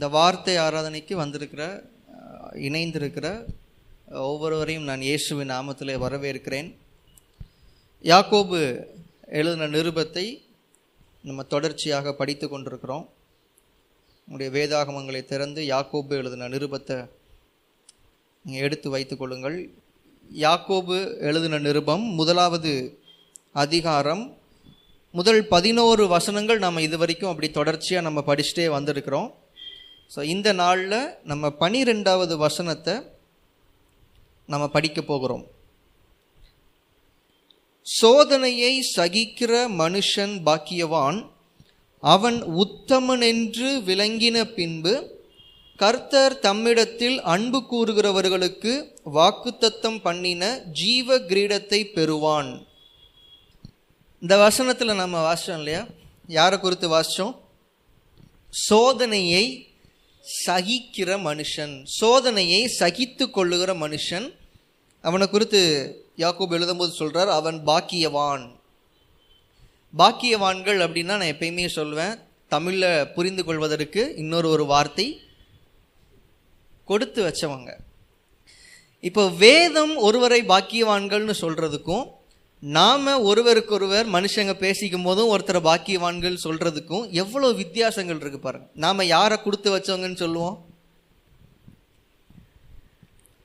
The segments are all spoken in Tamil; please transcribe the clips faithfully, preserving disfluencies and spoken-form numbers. இந்த வார்த்தை ஆராதனைக்கு வந்திருக்கிற இணைந்திருக்கிற ஒவ்வொருவரையும் நான் இயேசுவின் நாமத்திலே வரவேற்கிறேன். யாக்கோபு எழுதின நிருபத்தை நம்ம தொடர்ச்சியாக படித்து கொண்டிருக்கிறோம். நம்முடைய வேதாகமங்களை திறந்து யாக்கோபு எழுதின நிருபத்தை நீங்கள் எடுத்து வைத்து கொள்ளுங்கள். யாக்கோபு எழுதின நிருபம் முதலாவது அதிகாரம் முதல் பதினோரு வசனங்கள் நம்ம இது வரைக்கும் அப்படி தொடர்ச்சியாக நம்ம படிச்சுட்டே வந்திருக்கிறோம். ஸோ இந்த நாளில் நம்ம பனிரெண்டாவது வசனத்தை நம்ம படிக்க போகிறோம். சோதனையை சகிக்கிற மனுஷன் பாக்கியவான், அவன் உத்தமனென்று விளங்கின பின்பு கர்த்தர் தம்மிடத்தில் அன்பு கூறுகிறவர்களுக்கு வாக்குத்தத்தம் பண்ணின ஜீவ கிரீடத்தை பெறுவான். இந்த வசனத்தில் நம்ம வாசித்தோம் இல்லையா? யாரை குறித்து வாசித்தோம்? சோதனையை சகிக்கிற மனுஷன், சோதனையை சகித்து கொள்ளுகிற மனுஷன், அவனை குறித்து யாக்கோபு எழுதும்போது சொல்கிறார், அவன் பாக்கியவான். பாக்கியவான்கள் அப்படின்னா நான் எப்பயுமே சொல்வேன், தமிழில் புரிந்து கொள்வதற்கு இன்னொரு ஒரு வார்த்தை கொடுத்து வச்சவங்க. இப்போ வேதம் ஒருவரை பாக்கியவான்கள்னு சொல்கிறதுக்கும் நாம் ஒருவருக்கொருவர் மனுஷங்க பேசிக்கும் போதும் ஒருத்தரை பாக்கியவான்கள் சொல்கிறதுக்கும் எவ்வளோ வித்தியாசங்கள் இருக்குது பாருங்கள். நாம் யாரை கொடுத்து வச்சவங்கன்னு சொல்லுவோம்?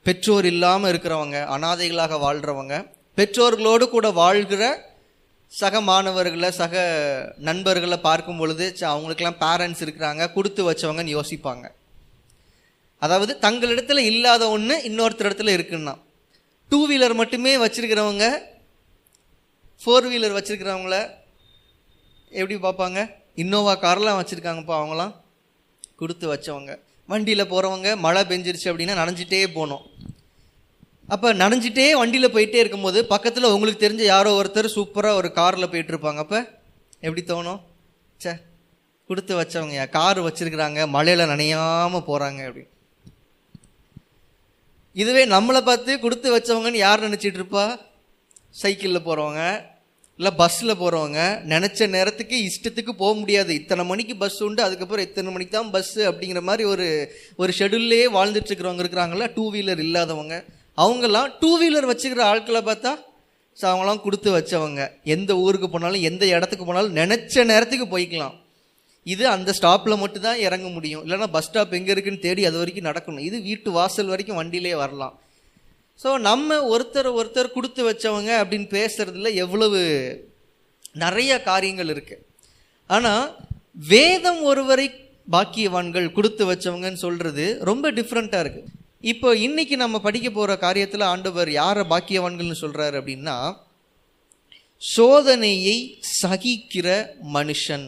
பெற்றோர் இல்லாமல் இருக்கிறவங்க, அனாதைகளாக வாழ்கிறவங்க, பெற்றோர்களோடு கூட வாழ்கிற சக மாணவர்களை சக நண்பர்களை பார்க்கும் பொழுது அவங்களுக்கெல்லாம் பேரண்ட்ஸ் இருக்கிறாங்க, கொடுத்து வச்சவங்கன்னு யோசிப்பாங்க. அதாவது தங்களிடத்தில் இல்லாத ஒன்று இன்னொருத்தர் இடத்துல இருக்குன்னா, டூ வீலர் மட்டுமே வச்சுருக்கிறவங்க ஃபோர் வீலர் வச்சுருக்கிறவங்கள எப்படி பார்ப்பாங்க? இன்னோவா கார்லாம் வச்சுருக்காங்கப்பா, அவங்களாம் கொடுத்து வச்சவங்க. வண்டியில் போகிறவங்க மழை பெஞ்சிருச்சு அப்படின்னா நனைஞ்சிட்டே போனோம். அப்போ நனைஞ்சிட்டே வண்டியில் போயிட்டே இருக்கும்போது பக்கத்தில் உங்களுக்கு தெரிஞ்ச யாரோ ஒருத்தர் சூப்பராக ஒரு காரில் போயிட்டுருப்பாங்க. அப்போ எப்படி தோணும்? சே, கொடுத்து வச்சவங்க, கார் வச்சுருக்கிறாங்க, மழையில் நனையாமல் போகிறாங்க அப்படின்னு. இதுவே நம்மளை பார்த்து கொடுத்து வச்சவங்கன்னு யார் நினச்சிட்ருப்பா? சைக்கிளில் போகிறவங்க இல்லை பஸ்ஸில் போகிறவங்க. நினச்ச நேரத்துக்கு இஷ்டத்துக்கு போக முடியாது. இத்தனை மணிக்கு பஸ் உண்டு, அதுக்கப்புறம் இத்தனை மணிக்கு தான் பஸ்ஸு அப்படிங்கிற மாதிரி ஒரு ஒரு ஷெடியூல்லையே வாழ்ந்துட்டுருக்கிறவங்க இருக்கிறாங்களா? டூ வீலர் இல்லாதவங்க அவங்கெல்லாம் டூ வீலர் வச்சுக்கிற ஆட்களை பார்த்தா ஸோ அவங்களாம் கொடுத்து வச்சவங்க. எந்த ஊருக்கு போனாலும் எந்த இடத்துக்கு போனாலும் நினச்ச நேரத்துக்கு போய்க்கலாம். இது அந்த ஸ்டாப்பில் மட்டும்தான் இறங்க முடியும், இல்லைனா பஸ் ஸ்டாப் எங்கே இருக்குதுன்னு தேடி அது வரைக்கும் நடக்கணும். இது வீட்டு வாசல் வரைக்கும் வண்டியிலே வரலாம். ஸோ நம்ம ஒருத்தர் ஒருத்தர் கொடுத்து வச்சவங்க அப்படின்னு பேசுகிறதுல எவ்வளவு நிறைய காரியங்கள் இருக்குது. ஆனால் வேதம் ஒருவரை பாக்கியவான்கள் கொடுத்து வச்சவங்கன்னு சொல்கிறது ரொம்ப டிஃப்ரெண்ட்டாக இருக்குது. இப்போ இன்றைக்கி நம்ம படிக்க போகிற காரியத்தில் ஆண்டவர் யாரை பாக்கியவான்கள்னு சொல்கிறார் அப்படின்னா, சோதனையை சகிக்கிற மனுஷன்.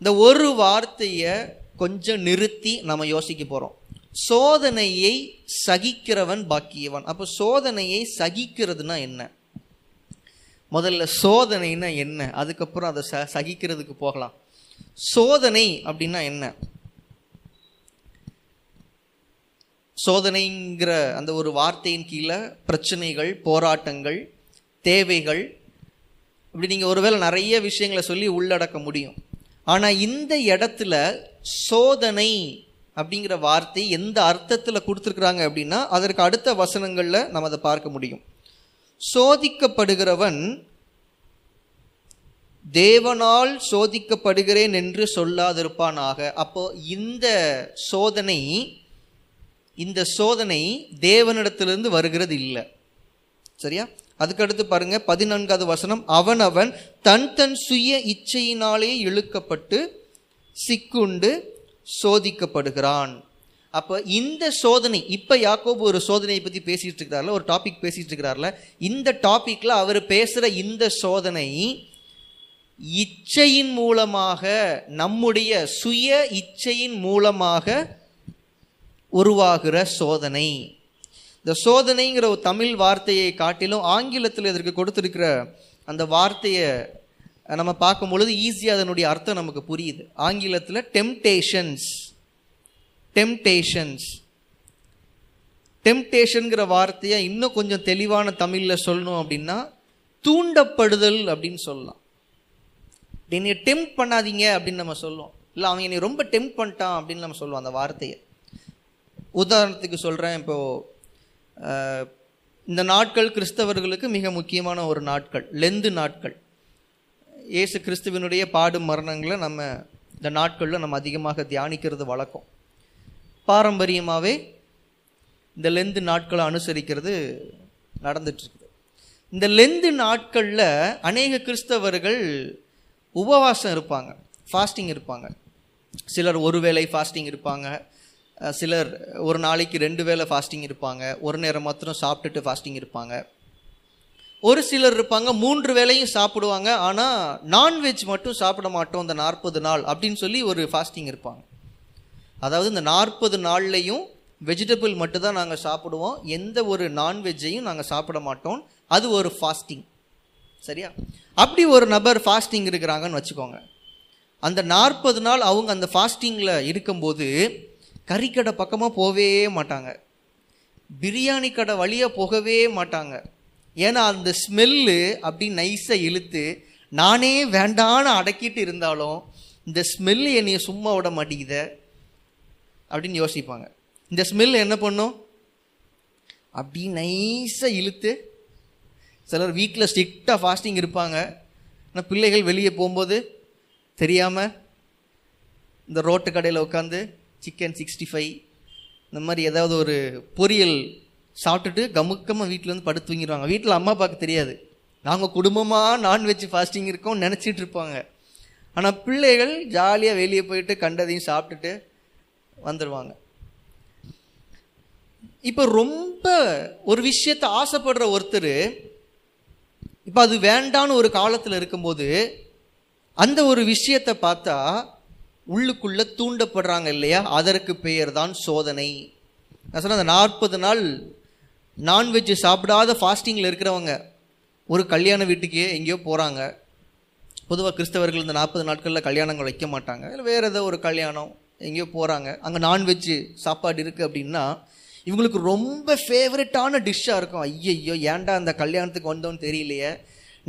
இந்த ஒரு வார்த்தையை கொஞ்சம் நிறுத்தி நம்ம யோசிக்க போகிறோம். சோதனையை சகிக்கிறவன் பாக்கியவன். அப்போ சோதனையை சகிக்கிறதுனா என்ன? முதல்ல சோதனைன்னா என்ன, அதுக்கப்புறம் அதை ச சகிக்கிறதுக்கு போகலாம். சோதனை அப்படின்னா என்ன? சோதனைங்கிற அந்த ஒரு வார்த்தையின் கீழே பிரச்சனைகள், போராட்டங்கள், தேவைகள், இப்படி நீங்கள் ஒருவேளை நிறைய விஷயங்களை சொல்லி உள்ளடக்க முடியும். ஆனால் இந்த இடத்துல சோதனை அப்படிங்கிற வார்த்தை எந்த அர்த்தத்தில் கொடுத்துருக்குறாங்க அப்படின்னா, அதற்கு அடுத்த வசனங்களில் நம்ம அதை பார்க்க முடியும். சோதிக்கப்படுகிறவன் தேவனால் சோதிக்கப்படுகிறேன் என்று சொல்லாதிருப்பானாக. அப்போ இந்த சோதனை இந்த சோதனை தேவனிடத்திலிருந்து வருகிறது இல்லை, சரியா? அதுக்கடுத்து பாருங்க பதினான்காவது வசனம், அவன் அவன் தன் தன் சுய இச்சையினாலே இழுக்கப்பட்டு சிக்குண்டு சோதிக்கப்படுகிறான். அப்போ இந்த சோதனை, இப்போ யாக்கோபு ஒரு சோதனையை பற்றி பேசிகிட்டு இருக்கிறார்ல, ஒரு டாபிக் பேசிகிட்டு இருக்கிறார்ல, இந்த டாப்பிக்கில் அவர் பேசுகிற இந்த சோதனை இச்சையின் மூலமாக, நம்முடைய சுய இச்சையின் மூலமாக உருவாகிற சோதனை. இந்த சோதனைங்கிற ஒரு தமிழ் வார்த்தையை காட்டிலும் ஆங்கிலத்தில் இதற்கு கொடுத்துருக்கிற அந்த வார்த்தையை நம்ம பார்க்கும் பொழுது ஈஸியாக அதனுடைய அர்த்தம் நமக்கு புரியுது. ஆங்கிலத்தில் டெம்டேஷன்ஸ், டெம்டேஷன்ஸ் டெம்டேஷன்கிற வார்த்தையை இன்னும் கொஞ்சம் தெளிவான தமிழில் சொல்லணும் அப்படின்னா தூண்டப்படுதல் அப்படின்னு சொல்லலாம். என்னையை டெம்ப்ட் பண்ணாதீங்க அப்படின்னு நம்ம சொல்லுவோம் இல்லை அவங்க என்னை ரொம்ப டெம்ப் பண்ணிட்டான் அப்படின்னு நம்ம சொல்லுவோம் அந்த வார்த்தையை. உதாரணத்துக்கு சொல்கிறேன், இப்போது இந்த நாட்கள் கிறிஸ்தவர்களுக்கு மிக முக்கியமான ஒரு நாட்கள், லெந்து நாட்கள். இயேசு கிறிஸ்துவினுடைய பாடும் மரணங்களை நம்ம இந்த நாட்களில் நம்ம அதிகமாக தியானிக்கிறது வழக்கம். பாரம்பரியமாகவே இந்த லெந்து நாட்களை அனுசரிக்கிறது நடந்துட்டுருக்குது. இந்த லெந்து நாட்களில் அநேக கிறிஸ்தவர்கள் உபவாசம் இருப்பாங்க, ஃபாஸ்டிங் இருப்பாங்க. சிலர் ஒரு வேளை ஃபாஸ்டிங் இருப்பாங்க, சிலர் ஒரு நாளைக்கு ரெண்டு வேளை ஃபாஸ்டிங் இருப்பாங்க, ஒரு நேரம் மாத்திரம் சாப்பிட்டுட்டு ஃபாஸ்டிங் இருப்பாங்க. ஒரு சிலர் இருப்பாங்க மூன்று வேளையும் சாப்பிடுவாங்க, ஆனால் நான்வெஜ் மட்டும் சாப்பிட மாட்டோம் இந்த நாற்பது நாள் அப்படின்னு சொல்லி ஒரு ஃபாஸ்டிங் இருப்பாங்க. அதாவது இந்த நாற்பது நாள்லையும் வெஜிடபிள் மட்டும்தான் நாங்கள் சாப்பிடுவோம், எந்த ஒரு நான்வெஜ்ஜையும் நாங்கள் சாப்பிட மாட்டோம், அது ஒரு ஃபாஸ்டிங். சரியா? அப்படி ஒரு நபர் ஃபாஸ்டிங் இருக்கிறாங்கன்னு வச்சுக்கோங்க. அந்த நாற்பது நாள் அவங்க அந்த ஃபாஸ்டிங்கில் இருக்கும்போது கறிக்கடை பக்கமாக போகவே மாட்டாங்க, பிரியாணி கடை வழியாக போகவே மாட்டாங்க. ஏன்னா அந்த ஸ்மெல்லு அப்படி நைஸாக இழுத்து நானே வேண்டான்னு அடக்கிட்டு இருந்தாலும் இந்த ஸ்மெல்லு என்னையை சும்மா விட மாட்டேங்குத அப்படின்னு யோசிப்பாங்க. இந்த ஸ்மெல் என்ன பண்ணும்? அப்படி நைஸாக இழுத்து. சிலர் வீட்டில் ஸ்ட்ரிக்டாக ஃபாஸ்டிங் இருப்பாங்க, ஆனால் பிள்ளைகள் வெளியே போகும்போது தெரியாமல் இந்த ரோட்டு கடையில் உட்காந்து சிக்கன் சிக்ஸ்டி ஃபைவ் இந்த மாதிரி ஏதாவது ஒரு பொரியல் சாப்பிட்டுட்டு கமுக்கமாக வீட்டில் வந்து படுத்து தூங்கிடுவாங்க. வீட்டில் அம்மா அப்பாவுக்கு தெரியாது, நாங்கள் குடும்பமாக நான்வெஜ் ஃபாஸ்டிங் இருக்கோம் நினச்சிட்டு இருப்பாங்க. ஆனால் பிள்ளைகள் ஜாலியாக வெளியே போயிட்டு கண்டதையும் சாப்பிட்டுட்டு வந்துடுவாங்க. இப்போ ரொம்ப ஒரு விஷயத்தை ஆசைப்படுற ஒருத்தர் இப்போ அது வேண்டான்னு ஒரு காலத்தில் இருக்கும்போது அந்த ஒரு விஷயத்தை பார்த்தா உள்ளுக்குள்ளே தூண்டப்படுறாங்க இல்லையா? அதற்கு பெயர் தான் சோதனை. நான் சொன்ன அந்த நாற்பது நாள் நான்வெஜ் சாப்பிடாத ஃபாஸ்டிங்கில் இருக்கிறவங்க ஒரு கல்யாண வீட்டுக்கே எங்கேயோ போகிறாங்க. பொதுவாக கிறிஸ்தவர்கள் இந்த நாற்பது நாட்களில் கல்யாணங்கள் வைக்க மாட்டாங்க, இல்லை வேறு ஏதோ ஒரு கல்யாணம் எங்கேயோ போகிறாங்க, அங்கே நான்வெஜ் சாப்பாடு இருக்குது அப்படின்னா இவங்களுக்கு ரொம்ப ஃபேவரட்டான டிஷ்ஷாக இருக்கும். ஐயையோ ஏன்டா அந்த கல்யாணத்துக்கு வந்தோன்னு தெரியலையே,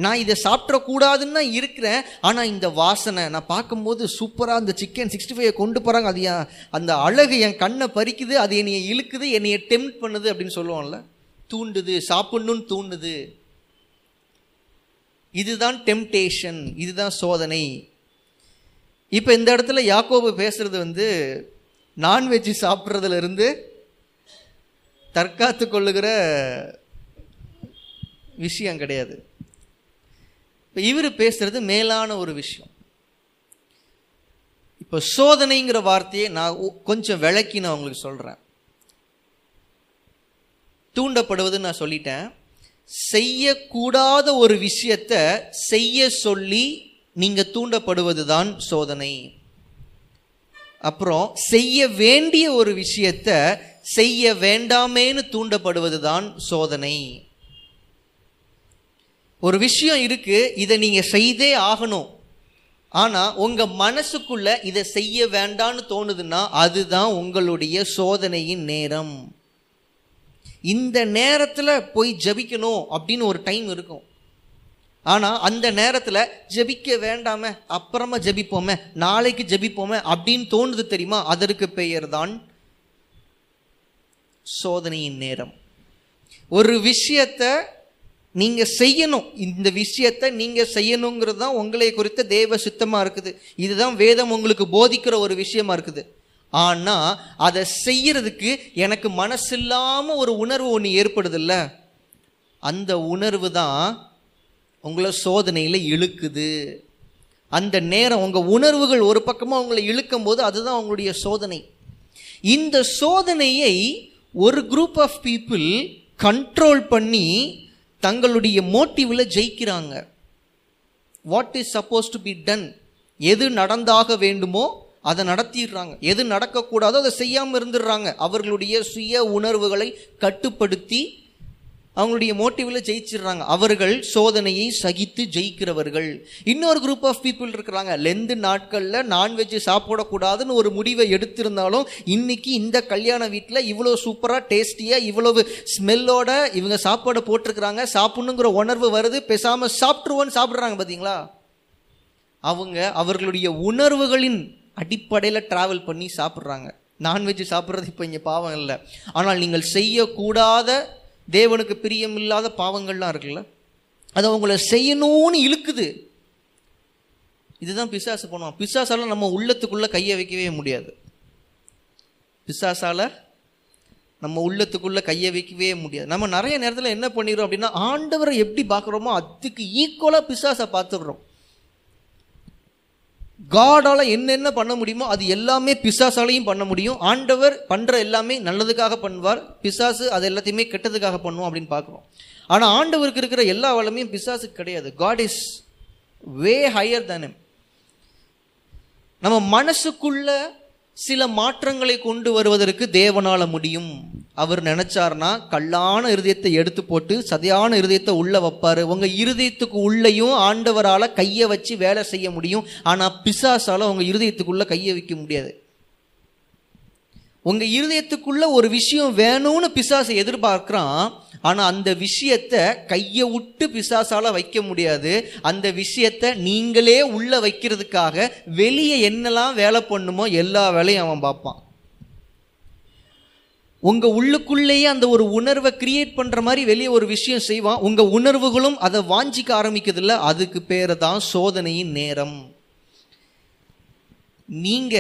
நான் இதை சாப்பிடக்கூடாதுன்னா இருக்கிறேன், ஆனால் இந்த வாசனை நான் பார்க்கும்போது சூப்பராக அந்த சிக்கன் சிக்ஸ்டி ஃபைவை கொண்டு போகிறாங்க, அது என் அந்த அழகு என் கண்ணை பறிக்குது, அது என்னையை இழுக்குது, என்னையை டெம்ப்ட் பண்ணுது அப்படின்னு சொல்லுவோம்ல, தூண்டுது, சாப்பிட்ணுன்னு தூண்டுது. இதுதான் டெம்ப்டேஷன், இதுதான் சோதனை. இப்போ இந்த இடத்துல யாக்கோபு பேசுகிறது வந்து நான்வெஜ் சாப்பிட்றதுலேருந்து தற்காத்து கொள்ளுகிற விஷயம் கிடையாது. இப்போ இவர் பேசுகிறது மேலான ஒரு விஷயம். இப்போ சோதனைங்கிற வார்த்தையை நான் கொஞ்சம் விளக்கி நான் உங்களுக்கு சொல்கிறேன். தூண்டப்படுவது நான் சொல்லிட்டேன், செய்யக்கூடாத ஒரு விஷயத்தை செய்ய சொல்லி நீங்கள் தூண்டப்படுவது தான் சோதனை. அப்புறம் செய்ய வேண்டிய ஒரு விஷயத்தை செய்ய வேண்டாமேன்னு தூண்டப்படுவது தான் சோதனை. ஒரு விஷயம் இருக்கு, இதை நீங்க செய்தே ஆகணும், ஆனா உங்க மனசுக்குள்ள இதை செய்ய வேண்டான்னு தோணுதுன்னா அதுதான் உங்களுடைய சோதனையின் நேரம். இந்த நேரத்துல போய் ஜபிக்கணும் அப்படின்னு ஒரு டைம் இருக்கும், ஆனா அந்த நேரத்துல ஜபிக்க வேண்டாம, அப்புறமா ஜபிப்போமே, நாளைக்கு ஜபிப்போமே அப்படின்னு தோணுது தெரியுமா? அதற்கு பெயர் தான் சோதனையின் நேரம். ஒரு விஷயத்தை நீங்கள் செய்யணும், இந்த விஷயத்தை நீங்கள் செய்யணுங்கிறது தான் உங்களை குறித்த தேவ சித்தமாக இருக்குது, இதுதான் வேதம் உங்களுக்கு போதிக்கிற ஒரு விஷயமா இருக்குது. ஆனால் அதை செய்யறதுக்கு எனக்கு மனசில்லாமல் ஒரு உணர்வு ஒன்று ஏற்படுதில்ல, அந்த உணர்வு தான் உங்களை சோதனையில் இழுக்குது. அந்த நேரம் உங்கள் உணர்வுகள் ஒரு பக்கமாக உங்களை இழுக்கும் போது அதுதான் உங்களுடைய சோதனை. இந்த சோதனையை ஒரு குரூப் ஆஃப் பீப்புள் கண்ட்ரோல் பண்ணி தங்களுடைய மோட்டிவில் ஜெயிக்கிறாங்க. What is suppose to be done, எது நடந்தாக வேண்டுமோ அதை நடத்திடுறாங்க, எது நடக்கக்கூடாதோ அதை செய்யாமல் இருந்துடுறாங்க. அவர்களுடைய சுய உணர்வுகளை கட்டுப்படுத்தி அவங்களுடைய மோட்டிவில் ஜெயிச்சிடுறாங்க. அவர்கள் சோதனையை சகித்து ஜெயிக்கிறவர்கள். இன்னொரு குரூப் ஆஃப் பீப்புள் இருக்கிறாங்க, லெந்து நாட்களில் நான்வெஜ் சாப்பிடக்கூடாதுன்னு ஒரு முடிவை எடுத்திருந்தாலும் இன்னைக்கு இந்த கல்யாண வீட்டில் இவ்வளோ சூப்பராக டேஸ்டியாக இவ்வளவு ஸ்மெல்லோட இவங்க சாப்பாடு போட்டிருக்கிறாங்க, சாப்பிடணுங்கிற உணர்வு வருது, பேசாமல் சாப்பிட்ருவோன்னு சாப்பிட்றாங்க. பார்த்தீங்களா? அவங்க அவர்களுடைய உணர்வுகளின் அடிப்படையில் ட்ராவல் பண்ணி சாப்பிட்றாங்க. நான்வெஜ் சாப்பிட்றது இப்போ இங்கே பாவம் இல்லை, ஆனால் நீங்கள் செய்யக்கூடாத தேவனுக்கு பிரியம் இல்லாத பாவங்கள்லாம் இருக்குல்ல, அது அவங்கள செய்யணும்னு இழுக்குது. இதுதான் பிசாசு பண்ணுவோம். பிசாசால் நம்ம உள்ளத்துக்குள்ளே கையை வைக்கவே முடியாது. பிசாசால் நம்ம உள்ளத்துக்குள்ளே கையை வைக்கவே முடியாது. நம்ம நிறைய நேரத்தில் என்ன பண்ணிடுறோம் அப்படின்னா, ஆண்டவரை எப்படி பார்க்குறோமோ அதுக்கு ஈக்குவலாக பிசாசை பார்த்துடுறோம். காடால் என்னென்ன பண்ண முடியுமோ அது எல்லாமே பிசாசாலையும் பண்ண முடியும். ஆண்டவர் பண்ணுற எல்லாமே நல்லதுக்காக பண்ணுவார், பிசாசு அது எல்லாத்தையுமே கெட்டதுக்காக பண்ணுவோம் அப்படின்னு பார்க்குறோம். ஆனால் ஆண்டவருக்கு இருக்கிற எல்லா வளமையும் பிசாசுக்கு கிடையாது. காட் இஸ் வே ஹையர் தானே. நம்ம மனசுக்குள்ள சில மாற்றங்களை கொண்டு வருவதற்கு தேவனால முடியும். அவர் நினைச்சார்னா கல்லான இருதயத்தை எடுத்து போட்டு சதையான இருதயத்தை உள்ள வைப்பாரு. உங்க இருதயத்துக்கு உள்ளேயும் ஆண்டவரால் கையை வச்சு வேலை செய்ய முடியும். ஆனா பிசாசால உங்க இருதயத்துக்குள்ள கையை வைக்க முடியாது. உங்க இருதயத்துக்குள்ள ஒரு விஷயம் வேணும்னு பிசாசை எதிர்பார்க்கிறான், ஆனா அந்த விஷயத்தை கையை விட்டு பிசாசால வைக்க முடியாது. அந்த விஷயத்தை நீங்களே உள்ள வைக்கிறதுக்காக வெளியே என்னெல்லாம் வேலை பண்ணுமோ எல்லா வேலையும் அவன் பார்ப்பான். உங்க உள்ளுக்குள்ளேயே அந்த ஒரு உணர்வை கிரியேட் பண்ற மாதிரி வெளியே ஒரு விஷயம் செய்வான். உங்க உணர்வுகளும் அதை வாஞ்சிக்க ஆரம்பிக்கிறது இல்லை. அதுக்கு பேரு தான் சோதனையின் நேரம். நீங்க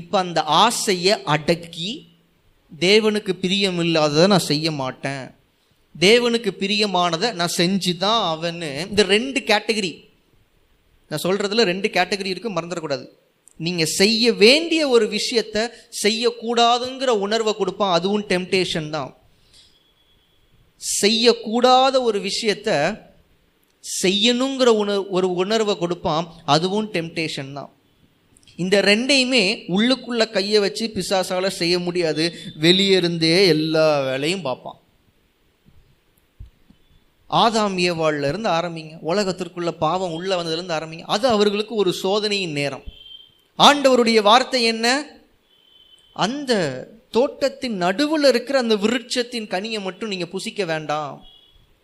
இப்போ அந்த ஆசையை அடக்கி தேவனுக்கு பிரியம் இல்லாததை நான் செய்ய மாட்டேன், தேவனுக்கு பிரியமானதை நான் செஞ்சு தான் அவனு. இந்த ரெண்டு கேட்டகரி நான் சொல்கிறதுல ரெண்டு கேட்டகரி இருக்குது, மறந்துடக்கூடாது. நீங்கள் செய்ய வேண்டிய ஒரு விஷயத்தை செய்யக்கூடாதுங்கிற உணர்வை கொடுப்பான், அதுவும் டெம்டேஷன் தான். செய்யக்கூடாத ஒரு விஷயத்தை செய்யணுங்கிற உணர் ஒரு உணர்வை கொடுப்பான், அதுவும் டெம்டேஷன் தான். இந்த ரெண்டையுமே உள்ளுக்குள்ள கையை வச்சு பிசாசால செய்ய முடியாது. வெளியிருந்தே எல்லா வேலையும் பார்ப்பான். ஆதாம் ஏவாள்ல இருந்து ஆரம்பிங்க, உலகத்திற்குள்ள பாவம் உள்ள வந்ததுலேருந்து ஆரம்பிங்க. அது அவர்களுக்கு ஒரு சோதனையின் நேரம். ஆண்டவருடைய வார்த்தை என்ன? அந்த தோட்டத்தின் நடுவில் இருக்கிற அந்த விருட்சத்தின் கனியை மட்டும் நீங்கள் புசிக்க வேண்டாம்,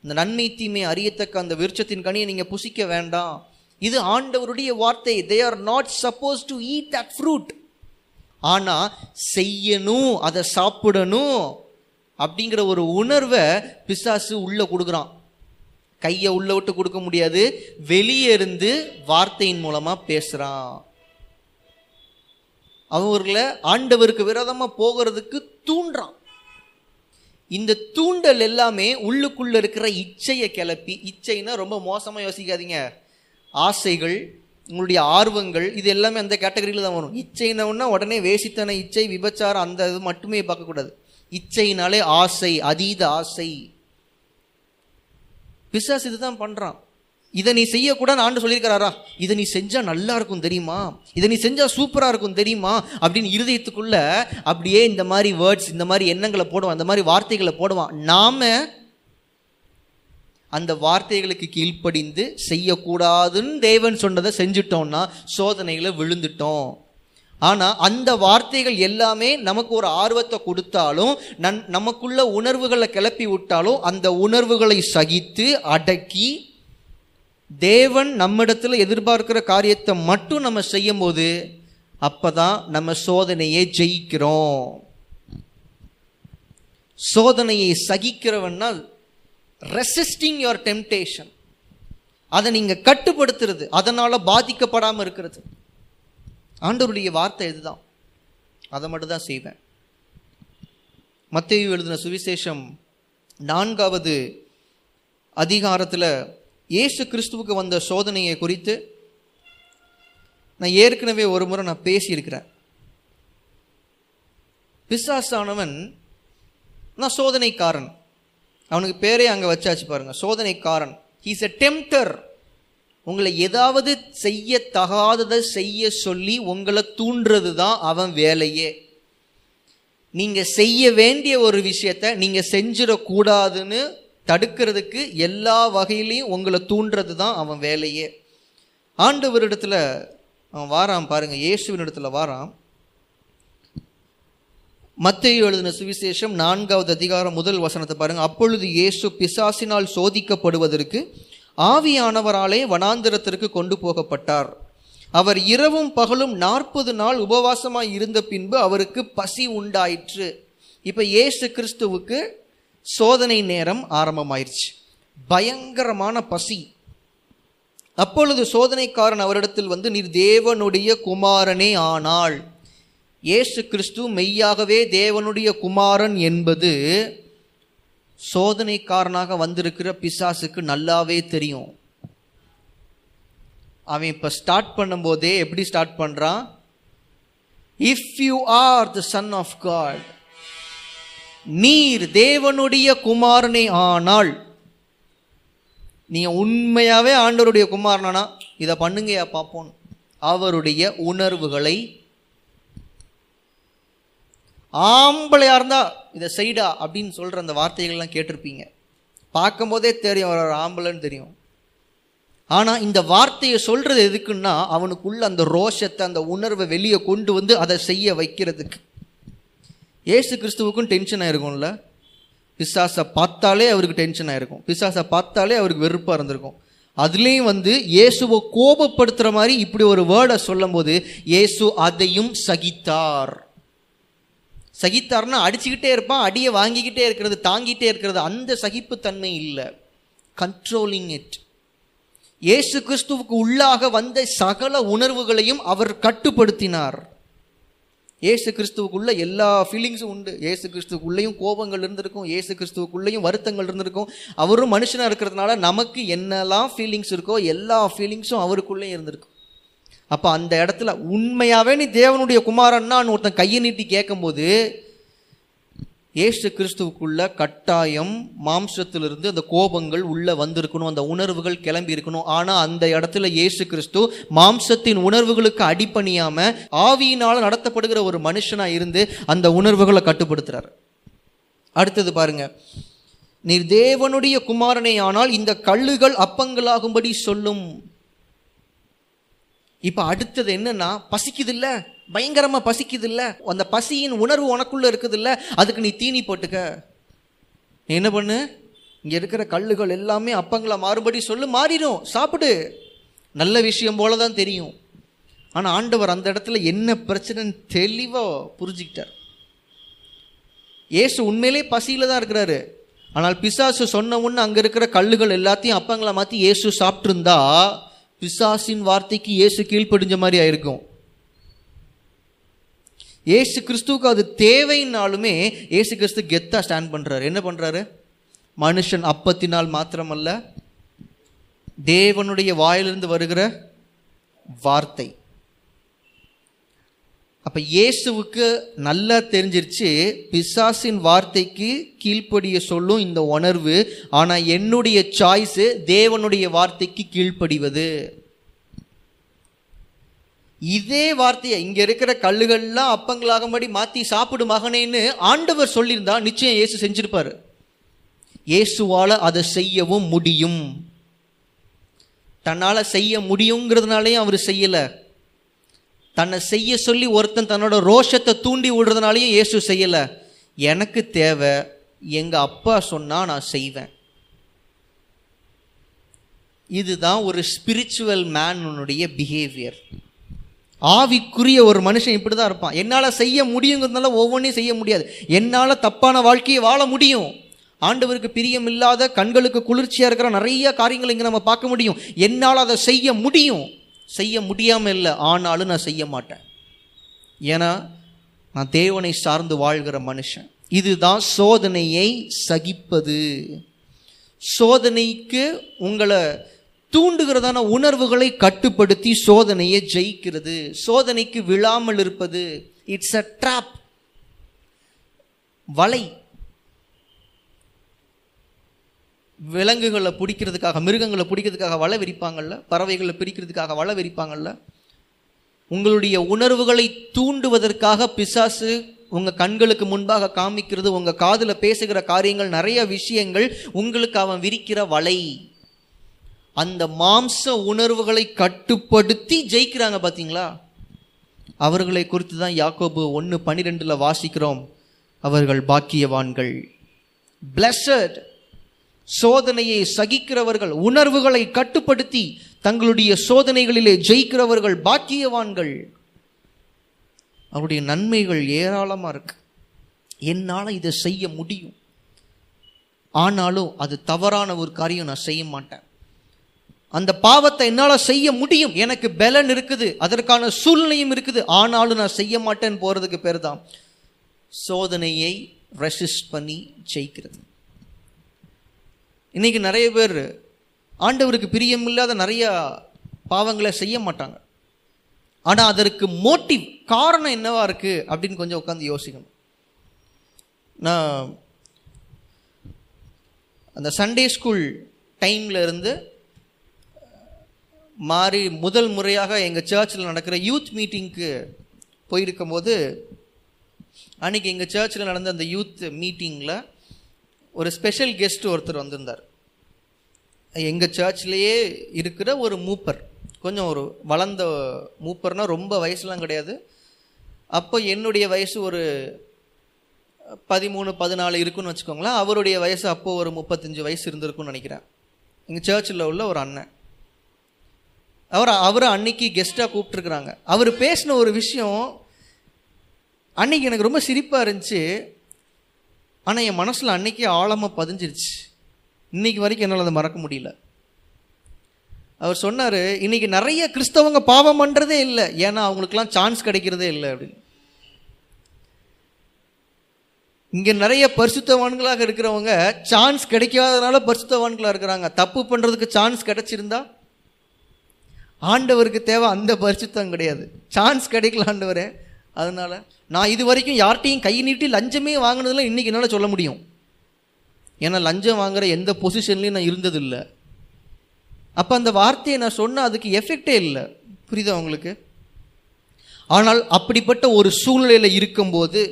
இந்த நன்மை தீமை அறியத்தக்க அந்த விருட்சத்தின் கனியை நீங்கள் புசிக்க வேண்டாம். இது ஆண்டவருடைய வார்த்தை. they are not supposed to eat that fruit. ஆனா செய்யணும், அதை சாப்பிடணும் அப்படிங்கிற ஒரு உணர்வை பிசாசு உள்ள கொடுக்குறான். கையை உள்ள விட்டு கொடுக்க முடியாது, வெளியே இருந்து வார்த்தையின் மூலமா பேசுறான். அவர்களை ஆண்டவருக்கு விரோதமா போகிறதுக்கு தூண்டுறான். இந்த தூண்டல் எல்லாமே உள்ளுக்குள்ள இருக்கிற இச்சையை கிளப்பி, இச்சைன்னா ரொம்ப மோசமா யோசிக்காதீங்க, ஆசைகள், உங்களுடைய ஆர்வங்கள், இது எல்லாமே அந்த கேட்டகரியில் தான் வரும். இச்சைனவுன்னா உடனே வேசித்தன இச்சை, விபச்சாரம், அந்த இது மட்டுமே பார்க்கக்கூடாது. இச்சைனாலே ஆசை, அதீத ஆசை. பிசாசு இதுதான் பண்ணுறான். இதை நீ செய்யக்கூடாது ஆண்டு சொல்லியிருக்கிறாரா? இதை நீ செஞ்சால் நல்லா இருக்கும் தெரியுமா, இதை நீ செஞ்சால் சூப்பராக இருக்கும் தெரியுமா அப்படின்னு இருதயத்துக்குள்ள அப்படியே இந்த மாதிரி வேர்ட்ஸ், இந்த மாதிரி எண்ணங்களை போடுவான், இந்த மாதிரி வார்த்தைகளை போடுவான். நாம அந்த வார்த்தைகளுக்கு கீழ்ப்படிந்து செய்யக்கூடாதுன்னு தேவன் சொன்னதை செஞ்சிட்டோம்னா சோதனைகளை விழுந்துட்டோம். ஆனால் அந்த வார்த்தைகள் எல்லாமே நமக்கு ஒரு ஆர்வத்தை கொடுத்தாலும், நன் நமக்குள்ள உணர்வுகளை கிளப்பி விட்டாலும் அந்த உணர்வுகளை சகித்து அடக்கி தேவன் நம்மிடத்துல எதிர்பார்க்கிற காரியத்தை மட்டும் நம்ம செய்யும் போது அப்போ தான் நம்ம சோதனையை ஜெயிக்கிறோம். சோதனையை சகிக்கிறவன்னா Resisting your temptation, அதை நீங்கள் கட்டுப்படுத்துறது, அதனால் பாதிக்கப்படாமல் இருக்கிறது. ஆண்டவருடைய வார்த்தை இதுதான், அதை மட்டும் தான் செய்வேன். மத்தேயு எழுதின சுவிசேஷம் நான்காவது அதிகாரத்தில் இயேசு கிறிஸ்துவுக்கு வந்த சோதனையை குறித்து நான் ஏற்கனவே ஒரு முறை நான் பேசியிருக்கிறேன். பிசாசானவன் நான் சோதனைக்காரன், அவனுக்கு பேரே அங்கே வச்சாச்சு பாருங்கள், சோதனைக்காரன். he is a tempter. உங்களை ஏதாவது செய்ய தகாததை செய்ய சொல்லி உங்களை தூண்டுறது தான் அவன் வேலையே. நீங்கள் செய்ய வேண்டிய ஒரு விஷயத்தை நீங்கள் செஞ்சிடக்கூடாதுன்னு தடுக்கிறதுக்கு எல்லா வகையிலையும் உங்களை தூண்டுறது தான் அவன் வேலையே. ஆண்டவரிடத்தில் அவன் வாரான் பாருங்கள், இயேசுவின் இடத்துல வாரான். மத்தேயு எழுதின சுவிசேஷம் நான்காவது அதிகாரம் முதல் வசனத்தை பாருங்கள். அப்பொழுது இயேசு பிசாசினால் சோதிக்கப்படுவதற்கு ஆவியானவராலே வனாந்திரத்திற்கு கொண்டு போகப்பட்டார். அவர் இரவும் பகலும் நாற்பது நாள் உபவாசமாய் இருந்த பின்பு அவருக்கு பசி உண்டாயிற்று. இப்போ இயேசு கிறிஸ்துவுக்கு சோதனை நேரம் ஆரம்பமாயிடுச்சு. பயங்கரமான பசி. அப்பொழுது சோதனைக்காரன் அவரிடத்தில் வந்து, நீர் தேவனுடைய குமாரனே ஆனால். இயேசு கிறிஸ்து மெய்யாகவே தேவனுடைய குமாரன் என்பது சோதனைக்காரனாக வந்திருக்கிற பிசாசுக்கு நல்லாவே தெரியும். அவன் இப்போ ஸ்டார்ட் பண்ணும்போதே எப்படி ஸ்டார்ட் பண்ணுறான்? If you are the son of God, நீர் தேவனுடைய குமாரனே ஆனால். நீ உண்மையாகவே ஆண்டவருடைய குமாரனா இதை பண்ணுங்கயா பார்ப்போம். அவருடைய உணர்வுகளை, ஆம்பளையாக இருந்தால் இதை செய்டா அப்படின்னு சொல்கிற அந்த வார்த்தைகள்லாம் கேட்டிருப்பீங்க. பார்க்கும்போதே தெரியும் அவர் ஆம்பளைன்னு தெரியும். ஆனால் இந்த வார்த்தையை சொல்கிறது எதுக்குன்னா, அவனுக்குள்ள அந்த ரோஷத்தை, அந்த உணர்வை வெளியே கொண்டு வந்து அதை செய்ய வைக்கிறதுக்கு. ஏசு கிறிஸ்துவுக்கும் டென்ஷன் ஆகிருக்கும்ல. பிசாசை பார்த்தாலே அவருக்கு டென்ஷன் ஆகிருக்கும். பிசாசை பார்த்தாலே அவருக்கு வெறுப்பாக இருந்திருக்கும். அதுலேயும் வந்து இயேசுவை கோபப்படுத்துகிற மாதிரி இப்படி ஒரு வேர்டை சொல்லும் போது, இயேசு அதையும் சகித்தார். சகித்தார்னா அடிச்சுக்கிட்டே இருப்பான், அடியை வாங்கிக்கிட்டே இருக்கிறது, தாங்கிட்டே இருக்கிறது, அந்த சகிப்புத்தன்மை இல்லை. Controlling it. இயேசு கிறிஸ்துவுக்கு உள்ளாக வந்த சகல உணர்வுகளையும் அவர் கட்டுப்படுத்தினார். இயேசு கிறிஸ்துவுக்குள்ள எல்லா ஃபீலிங்ஸும் உண்டு. இயேசு கிறிஸ்துவுக்குள்ளேயும் கோபங்கள் இருந்திருக்கும், இயேசு கிறிஸ்துவுக்குள்ளேயும் வருத்தங்கள் இருந்திருக்கும். அவரும் மனுஷனாக இருக்கிறதுனால நமக்கு என்னெல்லாம் ஃபீலிங்ஸ் இருக்கோ எல்லா ஃபீலிங்ஸும் அவருக்குள்ளேயும் இருந்திருக்கும். அப்போ அந்த இடத்துல உண்மையாகவே நீ தேவனுடைய குமாரன்னான்னு ஒருத்தன் கையை நீட்டி கேட்கும்போது, ஏசு கிறிஸ்துவுக்குள்ள கட்டாயம் மாம்சத்திலிருந்து அந்த கோபங்கள் உள்ளே வந்திருக்கணும், அந்த உணர்வுகள் கிளம்பி இருக்கணும். ஆனால் அந்த இடத்துல ஏசு கிறிஸ்து மாம்சத்தின் உணர்வுகளுக்கு அடிப்பணியாமல் ஆவியினால் நடத்தப்படுகிற ஒரு மனுஷனாக இருந்து அந்த உணர்வுகளை கட்டுப்படுத்துகிறார். அடுத்தது பாருங்க, நீர் தேவனுடைய குமாரனே ஆனால் இந்த கல்லுகள் அப்பங்களாகும்படி சொல்லும். இப்போ அடுத்தது என்னன்னா, பசிக்குதில்ல, பயங்கரமாக பசிக்குதில்ல, அந்த பசியின் உணர்வு உனக்குள்ளே இருக்குதில்ல, அதுக்கு நீ தீனி போட்டுக்க. நீ என்ன பண்ணு, இங்கே இருக்கிற கல்லுகள் எல்லாமே அப்பங்களை மாறுபடி சொல்லு, மாறிடும், சாப்பிடு. நல்ல விஷயம் போல தான் தெரியும். ஆனால் ஆண்டவர் அந்த இடத்துல என்ன பிரச்சனைன்னு தெளிவாக புரிஞ்சுக்கிட்டார். ஏசு உண்மையிலே பசியில் தான் இருக்கிறாரு. ஆனால் பிசாசு சொன்ன உடனே அங்கே இருக்கிற கல்லுகள் எல்லாத்தையும் அப்பங்களை மாற்றி ஏசு சாப்பிட்ருந்தா பிசாசின் வார்த்தைக்கு இயேசு கீழ்ப்படிஞ்ச மாதிரி ஆயிருக்கும். ஏசு கிறிஸ்துவுக்கு அது தேவைன்னாலுமே ஏசு கிறிஸ்து கெத்தா ஸ்டாண்ட் பண்றாரு. என்ன பண்றாரு? மனுஷன் அப்பத்தினால் மாத்திரமல்ல, தேவனுடைய வாயிலிருந்து வருகிற வார்த்தை. அப்ப இயேசுவுக்கு நல்லா தெரிஞ்சிருச்சு, பிசாசின் வார்த்தைக்கு கீழ்ப்படிய சொல்லும் இந்த உணர்வு, ஆனா என்னுடைய சாய்ஸு தேவனுடைய வார்த்தைக்கு கீழ்ப்படிவது. இதே வார்த்தையை இங்க இருக்கிற கல்லுகள்லாம் அப்பங்களாகும்படி மாத்தி சாப்பிடு மகனேன்னு ஆண்டவர் சொல்லியிருந்தா நிச்சயம் இயேசு செஞ்சிருப்பாரு. இயேசுவால அதை செய்யவும் முடியும். தன்னால செய்ய முடியுங்கிறதுனாலையும் அவர் செய்யல, தன்னை செய்ய சொல்லி ஒருத்தன் தன்னோட ரோஷத்தை தூண்டி விடுறதுனாலையும் இயேசு செய்யலை. எனக்கு தேவை, எங்கள் அப்பா சொன்னால் நான் செய்வேன். இதுதான் ஒரு ஸ்பிரிச்சுவல் மேனுடைய பிஹேவியர். ஆவிக்குரிய ஒரு மனுஷன் இப்படி தான் இருப்பான். என்னால் செய்ய முடியுங்கிறதுனால ஒவ்வொன்றையும் செய்ய முடியாது. என்னால் தப்பான வாழ்க்கையை வாழ முடியும். ஆண்டவருக்கு பிரியம் இல்லாத, கண்களுக்கு குளிர்ச்சியாக இருக்கிற நிறைய காரியங்கள் இங்கே நம்ம பார்க்க முடியும். என்னால் அதை செய்ய முடியும், செய்ய முடியாமல் இல்லை, ஆனாலும் நான் செய்ய மாட்டேன், ஏன்னா நான் தேவனை சார்ந்து வாழ்கிற மனுஷன். இதுதான் சோதனையை சகிப்பது. சோதனைக்கு உங்களை தூண்டுகிறதான உணர்வுகளை கட்டுப்படுத்தி சோதனையை ஜெயிக்கிறது, சோதனைக்கு விழாமல் இருப்பது. இட்ஸ் அ ட்ராப், வலை. விலங்குகளை பிடிக்கிறதுக்காக, மிருகங்களை பிடிக்கிறதுக்காக வலை விரிப்பாங்கள்ல, பறவைகளை பிடிக்கிறதுக்காக வலை விரிப்பாங்கள்ல. உங்களுடைய உணர்வுகளை தூண்டுவதற்காக பிசாசு உங்கள் கண்களுக்கு முன்பாக காமிக்கிறது, உங்கள் காதில் பேசுகிற காரியங்கள், நிறைய விஷயங்கள் உங்களுக்கு அவன் விரிக்கிற வலை. அந்த மாம்ச உணர்வுகளை கட்டுப்படுத்தி ஜெயிக்கிறாங்க பார்த்தீங்களா. அவர்களை குறித்து தான் யாக்கோபு ஒன்று பன்னிரெண்டில் வாசிக்கிறோம், அவர்கள் பாக்கியவான்கள், பிளஸட். சோதனையை சகிக்கிறவர்கள், உணர்வுகளை கட்டுப்படுத்தி தங்களுடைய சோதனைகளிலே ஜெயிக்கிறவர்கள் பாக்கியவான்கள். அவருடைய நன்மைகள் ஏராளமாக இருக்கு. என்னால் இதை செய்ய முடியும், ஆனாலும் அது தவறான ஒரு காரியம் நான் செய்ய மாட்டேன். அந்த பாவத்தை என்னால் செய்ய முடியும், எனக்கு பலன் இருக்குது, அதற்கான சூழ்நிலையும் இருக்குது, ஆனாலும் நான் செய்ய மாட்டேன்னு போகிறதுக்கு பேர் தான் சோதனையை ரெசிஸ்ட் பண்ணி ஜெயிக்கிறது. இன்றைக்கி நிறைய பேர் ஆண்டவருக்கு பிரியமில்லாத நிறைய பாவங்களை செய்ய மாட்டாங்க. ஆனால் அதற்கு மோட்டிவ், காரணம் என்னவா இருக்குது அப்படின்னு கொஞ்சம் உட்காந்து யோசிக்கணும். நான் அந்த சண்டே ஸ்கூல் டைமில் இருந்து மாறி முதல் முறையாக எங்கள் சர்ச்சில் நடக்கிற யூத் மீட்டிங்க்கு போயிருக்கும் போது, அன்றைக்கி எங்கள் சர்ச்சில் நடந்த அந்த யூத் மீட்டிங்கில் ஒரு ஸ்பெஷல் கெஸ்ட் ஒருத்தர் வந்திருந்தார். எங்கள் சர்ச்சிலேயே இருக்கிற ஒரு மூப்பர், கொஞ்சம் ஒரு வளர்ந்த மூப்பர்னால் ரொம்ப வயசுலாம் கிடையாது. அப்போ என்னுடைய வயசு ஒரு பதிமூணு பதினாலு இருக்குன்னு வச்சுக்கோங்களேன். அவருடைய வயசு அப்போது ஒரு முப்பத்தஞ்சு வயசு இருந்திருக்குன்னு நினைக்கிறேன். எங்கள் சர்ச்சில் உள்ள ஒரு அண்ணன், அவர் அவரை அன்னைக்கு கெஸ்ட்டாக கூப்பிட்டுருக்குறாங்க. அவர் பேசின ஒரு விஷயம் அன்னைக்கு எனக்கு ரொம்ப சிரிப்பாக இருந்துச்சு, ஆனால் என் மனசில் அன்றைக்கே ஆழமாக பதிஞ்சிருச்சு. இன்றைக்கி வரைக்கும் என்னால் அதை மறக்க முடியல. அவர் சொன்னார், இன்றைக்கி நிறைய கிறிஸ்தவங்க பாவம் பண்ணுறதே இல்லை, ஏன்னா அவங்களுக்கெல்லாம் சான்ஸ் கிடைக்கிறதே இல்லை அப்படின்னு. இங்கே நிறைய பரிசுத்தவான்களாக இருக்கிறவங்க சான்ஸ் கிடைக்காதனால பரிசுத்தவான்களாக இருக்கிறாங்க. தப்பு பண்ணுறதுக்கு சான்ஸ் கிடைச்சிருந்தா ஆண்டவருக்கு தேவை அந்த பரிசுத்தம் கிடையாது. சான்ஸ் கிடைக்கல ஆண்டவரே, அதனால் நான் இது வரைக்கும் யார்கிட்டையும் கை நீட்டி லஞ்சமே வாங்கினதில்லை, இன்றைக்கி என்னால் சொல்ல முடியும், ஏன்னா லஞ்சம் வாங்குகிற எந்த பொசிஷன்லேயும் நான் இருந்ததில்லை. அப்போ அந்த வார்த்தையை நான் சொன்னால் அதுக்கு எஃபெக்டே இல்லை. புரியுதா உங்களுக்கு? ஆனால் அப்படிப்பட்ட ஒரு சூழ்நிலையில் இருக்கும்போது,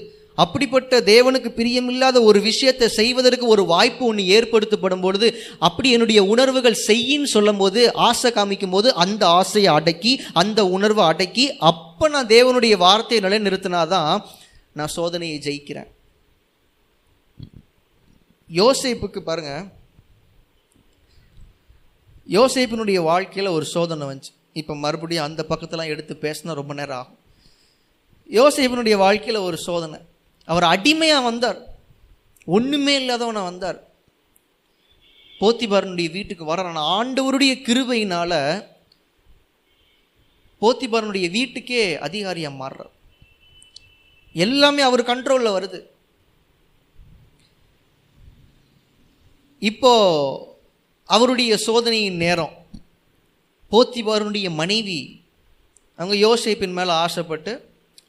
அப்படிப்பட்ட தேவனுக்கு பிரியமில்லாத ஒரு விஷயத்தை செய்வதற்கு ஒரு வாய்ப்பு ஒன்று ஏற்படுத்தப்படும் பொழுது, அப்படி என்னுடைய உணர்வுகள் செய்யின்னு சொல்லும் போது, ஆசை காமிக்கும் போது, அந்த ஆசையை அடக்கி, அந்த உணர்வை அடக்கி, அப்போ நான் தேவனுடைய வார்த்தையை நிலை நிறுத்தினாதான் நான் சோதனையை ஜெயிக்கிறேன். யோசேப்புக்கு பாருங்க, யோசேப்பினுடைய வாழ்க்கையில் ஒரு சோதனை வந்துச்சு. இப்போ மறுபடியும் அந்த பக்கத்தெல்லாம் எடுத்து பேசினா ரொம்ப நேரம் ஆகும். யோசேப்பினுடைய வாழ்க்கையில் ஒரு சோதனை. அவர் அடிமையாக வந்தார், ஒன்றுமே இல்லாதவனை வந்தார். போத்திபாரனுடைய வீட்டுக்கு வர, நான் ஆண்டவருடைய கிருபையினால் போத்திபாரனுடைய வீட்டுக்கே அதிகாரியாக மாறுறார். எல்லாமே அவர் கண்ட்ரோலில் வருது. இப்போ அவருடைய சோதனையின் நேரம். போத்திபாரனுடைய மனைவி அவங்க யோசேப்பின் மேலே ஆசைப்பட்டு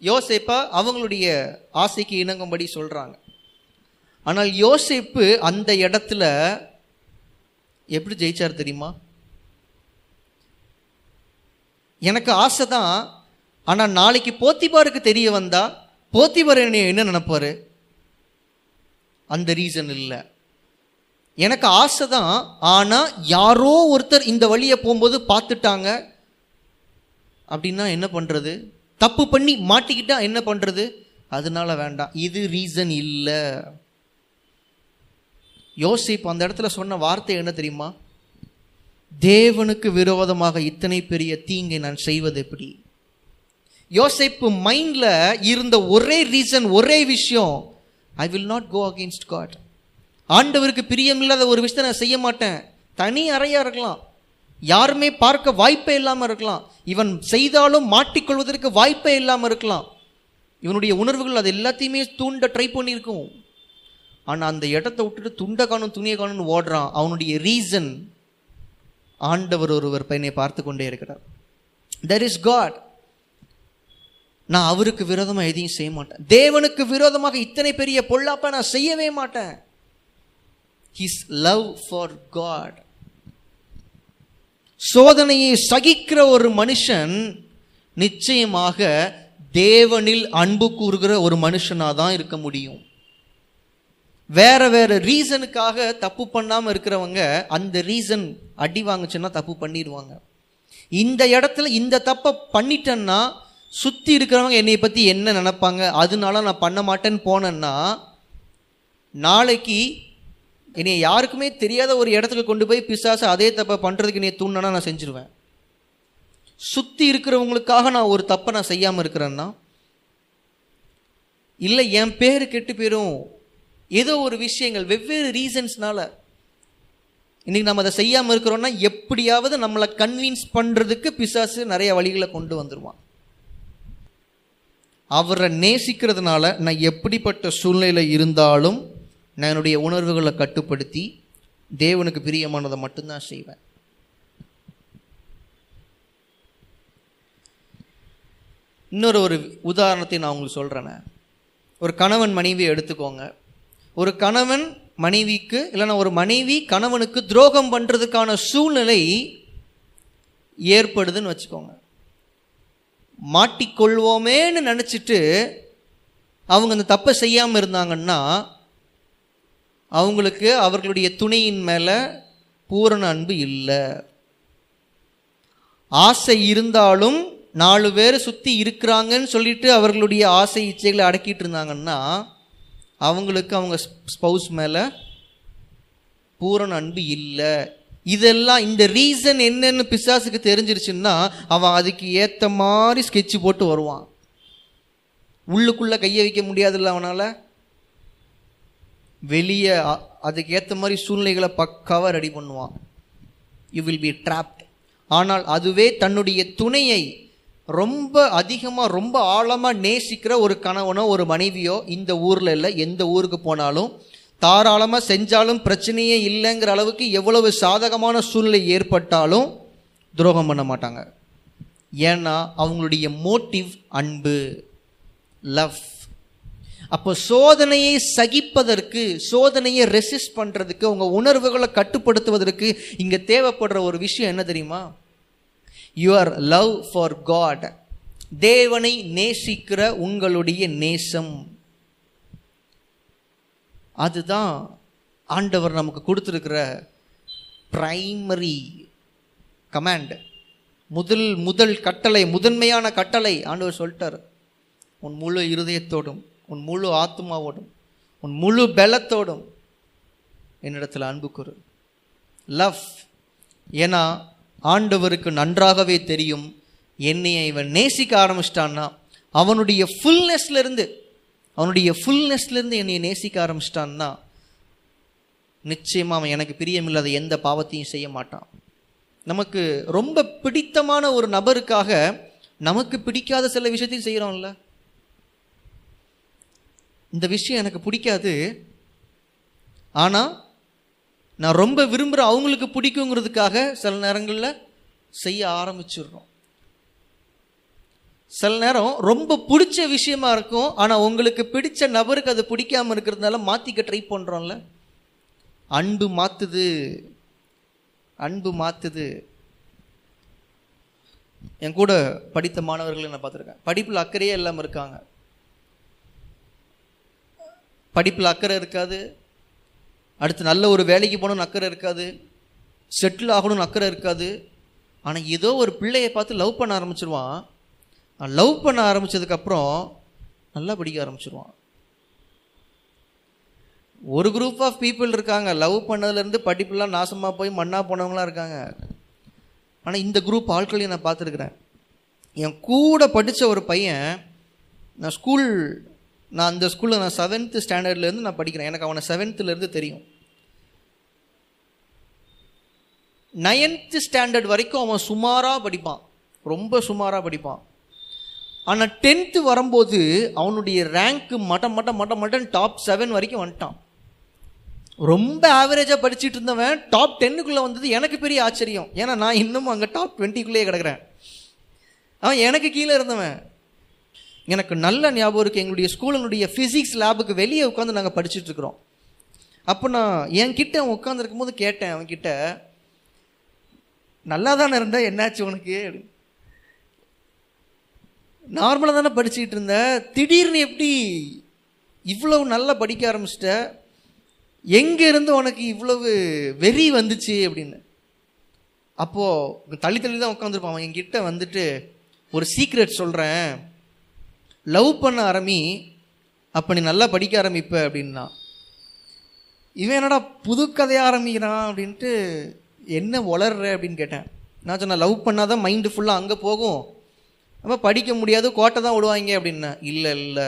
யோசேப்பா அவங்களுடைய ஆசைக்கு இணங்கும்படி சொல்கிறாங்க. ஆனால் யோசேப்பு அந்த இடத்துல எப்படி ஜெயிச்சார் தெரியுமா? எனக்கு ஆசை தான், ஆனால் நாளைக்கு போத்திபாருக்கு தெரிய வந்தால் போத்திபார் என்ன என்ன நினைப்பார், அந்த ரீசன் இல்லை. எனக்கு ஆசை தான், ஆனால் யாரோ ஒருத்தர் இந்த வழியை போகும்போது பார்த்துட்டாங்க அப்படின்னா என்ன பண்ணுறது, தப்பு பண்ணி மாட்டிக்கிட்டா என்ன பண்ணுறது, அதனால வேண்டாம், இது ரீசன் இல்லை. யோசிப்பு அந்த இடத்துல சொன்ன வார்த்தை என்ன தெரியுமா? தேவனுக்கு விரோதமாக இத்தனை பெரிய தீங்கை நான் செய்வது எப்படி? யோசிப்பு மைண்டில் இருந்த ஒரே ரீசன், ஒரே விஷயம், I will not go against God. ஆண்டவருக்கு பிரியமில்லாத ஒரு விஷயத்தை நான் செய்ய மாட்டேன். தனி அறையாக இருக்கலாம், யாருமே பார்க்க வாய்ப்பே இல்லாமல் இருக்கலாம், இவன் செய்தாலும் மாட்டிக்கொள்வதற்கு வாய்ப்பே இல்லாமல் இருக்கலாம், இவனுடைய உணர்வுகள் அது எல்லாத்தையுமே தூண்ட ட்ரை பண்ணியிருக்கும். ஆனால் அந்த இடத்த விட்டுட்டு துண்டை காணும் துணியை காணும்னு ஓடுறான். அவனுடைய ரீசன், ஆண்டவர் ஒருவர் பையனை பார்த்து கொண்டே இருக்கிறார், தெர் இஸ் காட், நான் அவருக்கு விரோதமாக எதையும் செய்ய மாட்டேன், தேவனுக்கு விரோதமாக இத்தனை பெரிய பொல்லாப்பை நான் செய்யவே மாட்டேன். His love for God. சோதனையை சகிக்கிற ஒரு மனுஷன் நிச்சயமாக தேவனில் அன்பு கூறுகிற ஒரு மனுஷனாக தான் இருக்க முடியும். வேற வேற ரீசனுக்காக தப்பு பண்ணாமல் இருக்கிறவங்க அந்த ரீசன் அடி வாங்குச்சுன்னா தப்பு பண்ணிடுவாங்க. இந்த இடத்துல இந்த தப்பை பண்ணிட்டேன்னா சுற்றி இருக்கிறவங்க என்னை பற்றி என்ன நினைப்பாங்க, அதனால நான் பண்ண மாட்டேன்னு போனேன்னா நாளைக்கு என்னை யாருக்குமே தெரியாத ஒரு இடத்துக்கு கொண்டு போய் பிசாசு அதே தப்பை பண்ணுறதுக்கு என்னை தூண்டினா நான் செஞ்சுருவேன். சுற்றி இருக்கிறவங்களுக்காக நான் ஒரு தப்பை நான் செய்யாமல் இருக்கிறேன்னா, இல்லை என் பேர் கெட்டு போயிடும், ஏதோ ஒரு விஷயங்கள் வெவ்வேறு ரீசன்ஸ்னால் இன்றைக்கி நம்ம அதை செய்யாமல் இருக்கிறோன்னா எப்படியாவது நம்மளை கன்வின்ஸ் பண்ணுறதுக்கு பிசாசு நிறைய வழிகளை கொண்டு வந்துடுவான். அவரை நேசிக்கிறதுனால நான் எப்படிப்பட்ட சூழ்நிலையில் இருந்தாலும் நான் என்னுடைய உணர்வுகளை கட்டுப்படுத்தி தேவனுக்கு பிரியமானதை மட்டும்தான் செய்வேன். இன்னொரு ஒரு உதாரணத்தை நான் உங்களுக்கு சொல்கிறேன். ஒரு கணவன் மனைவியை எடுத்துக்கோங்க. ஒரு கணவன் மனைவிக்கு இல்லைன்னா ஒரு மனைவி கணவனுக்கு துரோகம் பண்ணுறதுக்கான சூழ்நிலை ஏற்படுதுன்னு வச்சுக்கோங்க. மாட்டிக்கொள்வோமேன்னு நினச்சிட்டு அவங்க அந்த தப்பை செய்யாமல் இருந்தாங்கன்னா அவங்களுக்கு அவர்களுடைய துணையின் மேலே பூரண அன்பு இல்லை. ஆசை இருந்தாலும் நாலு பேர் சுற்றி இருக்கிறாங்கன்னு சொல்லிட்டு அவர்களுடைய ஆசை இச்சைகளை அடக்கிட்டு இருந்தாங்கன்னா அவங்களுக்கு அவங்க ஸ்பௌஸ் மேலே பூரண அன்பு இல்லை. இதெல்லாம் இந்த ரீசன் என்னன்னு பிசாசுக்கு தெரிஞ்சிருச்சுன்னா அவன் அதுக்கு ஏற்ற மாதிரி ஸ்கெட்சு போட்டு வருவான். உள்ளுக்குள்ளே கையை வைக்க முடியாதுல்ல அவனால், வெளியே அதுக்கு ஏற்ற மாதிரி சூழ்நிலைகளை பக்காவாக ரெடி பண்ணுவான். You will be trapped. ஆனால் அதுவே தன்னுடைய துணையை ரொம்ப அதிகமாக ரொம்ப ஆழமாக நேசிக்கிற ஒரு கணவனோ ஒரு மனைவியோ இந்த ஊரில் இல்லை எந்த ஊருக்கு போனாலும் தாராளமாக செஞ்சாலும் பிரச்சனையே இல்லைங்கிற அளவுக்கு எவ்வளவு சாதகமான சூழ்நிலை ஏற்பட்டாலும் துரோகம் பண்ண மாட்டாங்க. ஏன்னா அவங்களுடைய மோட்டிவ் அன்பு, லவ். அப்போ சோதனையை சகிப்பதற்கு, சோதனையை ரெசிஸ்ட் பண்ணுறதுக்கு, அவங்க உணர்வுகளை கட்டுப்படுத்துவதற்கு இங்கே தேவைப்படுற ஒரு விஷயம் என்ன தெரியுமா? Your love for God. தேவனை நேசிக்கிற உங்களுடைய நேசம், அதுதான் ஆண்டவர் நமக்கு கொடுத்துருக்கிற பிரைமரி கமாண்ட். முதல் முதல் கட்டளை, முதன்மையான கட்டளை ஆண்டவர் சொல்லிட்டார். உன் முழு இருதயத்தோடும் உன் முழு ஆத்மாவோடும் உன் முழு பலத்தோடும் என்னிடத்தில் அன்பு கூறு, லவ். ஏன்னா ஆண்டவருக்கு நன்றாகவே தெரியும் என்னையை இவன் நேசிக்க ஆரம்பிச்சிட்டான்னா அவனுடைய ஃபுல்னஸ்லேருந்து அவனுடைய ஃபுல்னஸ்லேருந்து என்னை நேசிக்க ஆரம்பிச்சிட்டான்னா நிச்சயமாக அவன் எனக்கு பிரியமில்லாத எந்த பாவத்தையும் செய்ய மாட்டான். நமக்கு ரொம்ப பிடித்தமான ஒரு நபருக்காக நமக்கு பிடிக்காத சில விஷயத்தையும் செய்கிறோம்ல. இந்த விஷயம் எனக்கு பிடிக்காது, ஆனால் நான் ரொம்ப விரும்புகிற அவங்களுக்கு பிடிக்குங்கிறதுக்காக சில நேரங்களில் செய்ய ஆரம்பிச்சிடுறோம். சில நேரம் ரொம்ப பிடிச்ச விஷயமா இருக்கும், ஆனால் உங்களுக்கு பிடிச்ச நபருக்கு அது பிடிக்காமல் இருக்கிறதுனால மாற்றிக்க ட்ரை பண்ணுறோம்ல. அன்பு மாற்றுது, அன்பு மாற்றுது. என் கூட படித்த மாணவர்கள் நான் பார்த்துருக்கேன், படிப்பில் அக்கறையே இல்லாமல் இருக்காங்க. படிப்பில் அக்கறை இருக்காது, அடுத்து நல்ல ஒரு வேலைக்கு போகணும்னு அக்கறை இருக்காது, செட்டில் ஆகணும்னு அக்கறை இருக்காது. ஆனால் ஏதோ ஒரு பிள்ளையை பார்த்து லவ் பண்ண ஆரம்பிச்சிருவான். லவ் பண்ண ஆரம்பித்ததுக்கப்புறம் நல்லா படிக்க ஆரம்பிச்சிருவான். ஒரு குரூப் ஆஃப் பீப்புள் இருக்காங்க, லவ் பண்ணதுலேருந்து படிப்புலாம் நாசமாக போய் மண்ணாக போனவங்களாம் இருக்காங்க. ஆனால் இந்த குரூப் ஆட்களையும் நான் பார்த்துருக்குறேன். என் கூட படித்த ஒரு பையன், நான் ஸ்கூல் நான் அந்த ஸ்கூலில் நான் செவன்த்து ஸ்டாண்டர்ட்லேருந்து நான் படிக்கிறேன், எனக்கு அவனை செவன்த்துலேருந்து தெரியும். நைன்த்து ஸ்டாண்டர்ட் வரைக்கும் அவன் சுமாராக படிப்பான், ரொம்ப சுமாராக படிப்பான். ஆனால் டென்த்து வரும்போது அவனுடைய ரேங்க்கு மட்ட மட்ட மட்ட மட்டன் டாப் செவன் வரைக்கும் வந்துட்டான். ரொம்ப ஆவரேஜாக படிச்சுட்டு இருந்தவன் டாப் டென்னுக்குள்ளே வந்தது எனக்கு பெரிய ஆச்சரியம். ஏன்னா நான் இன்னமும் அங்கே டாப் டுவெண்ட்டிக்குள்ளேயே கிடக்கிறேன், அவன் எனக்கு கீழே இருந்தவன். எனக்கு நல்ல ஞாபகம் இருக்குது, எங்களுடைய ஸ்கூலினுடைய ஃபிசிக்ஸ் லேபுக்கு வெளியே உட்காந்து நாங்கள் படிச்சுட்ருக்குறோம். அப்போ நான் என்கிட்ட அவன் உட்காந்துருக்கும் போது கேட்டேன் அவன்கிட்ட, நல்லா தானே இருந்தேன், என்னாச்சு உனக்கு? நார்மலாக தானே படிச்சுக்கிட்டு இருந்தேன், திடீர்னு எப்படி இவ்வளவு நல்லா படிக்க ஆரம்பிச்சிட்ட, எங்கேருந்து உனக்கு இவ்வளவு வெறி வந்துச்சு அப்படின்னு. அப்போது தள்ளி தள்ளி தான் உட்காந்துருப்பான். அவன் என்கிட்ட வந்துட்டு, ஒரு சீக்ரெட் சொல்கிறேன், லவ் பண்ண ஆரம்பி அப்போ நீ நல்லா படிக்க ஆரம்பிப்ப அப்படின்னா. இவன் என்னடா புது கதையாக ஆரம்பிக்கிறான் அப்படின்ட்டு என்ன வளர்ற அப்படின்னு கேட்டேன். நான் சொன்னேன், லவ் பண்ணால் தான் மைண்டு ஃபுல்லாக அங்கே போகும், அப்போ படிக்க முடியாது, கோட்டை தான் விடுவாங்க அப்படின்னா. இல்லை இல்லை,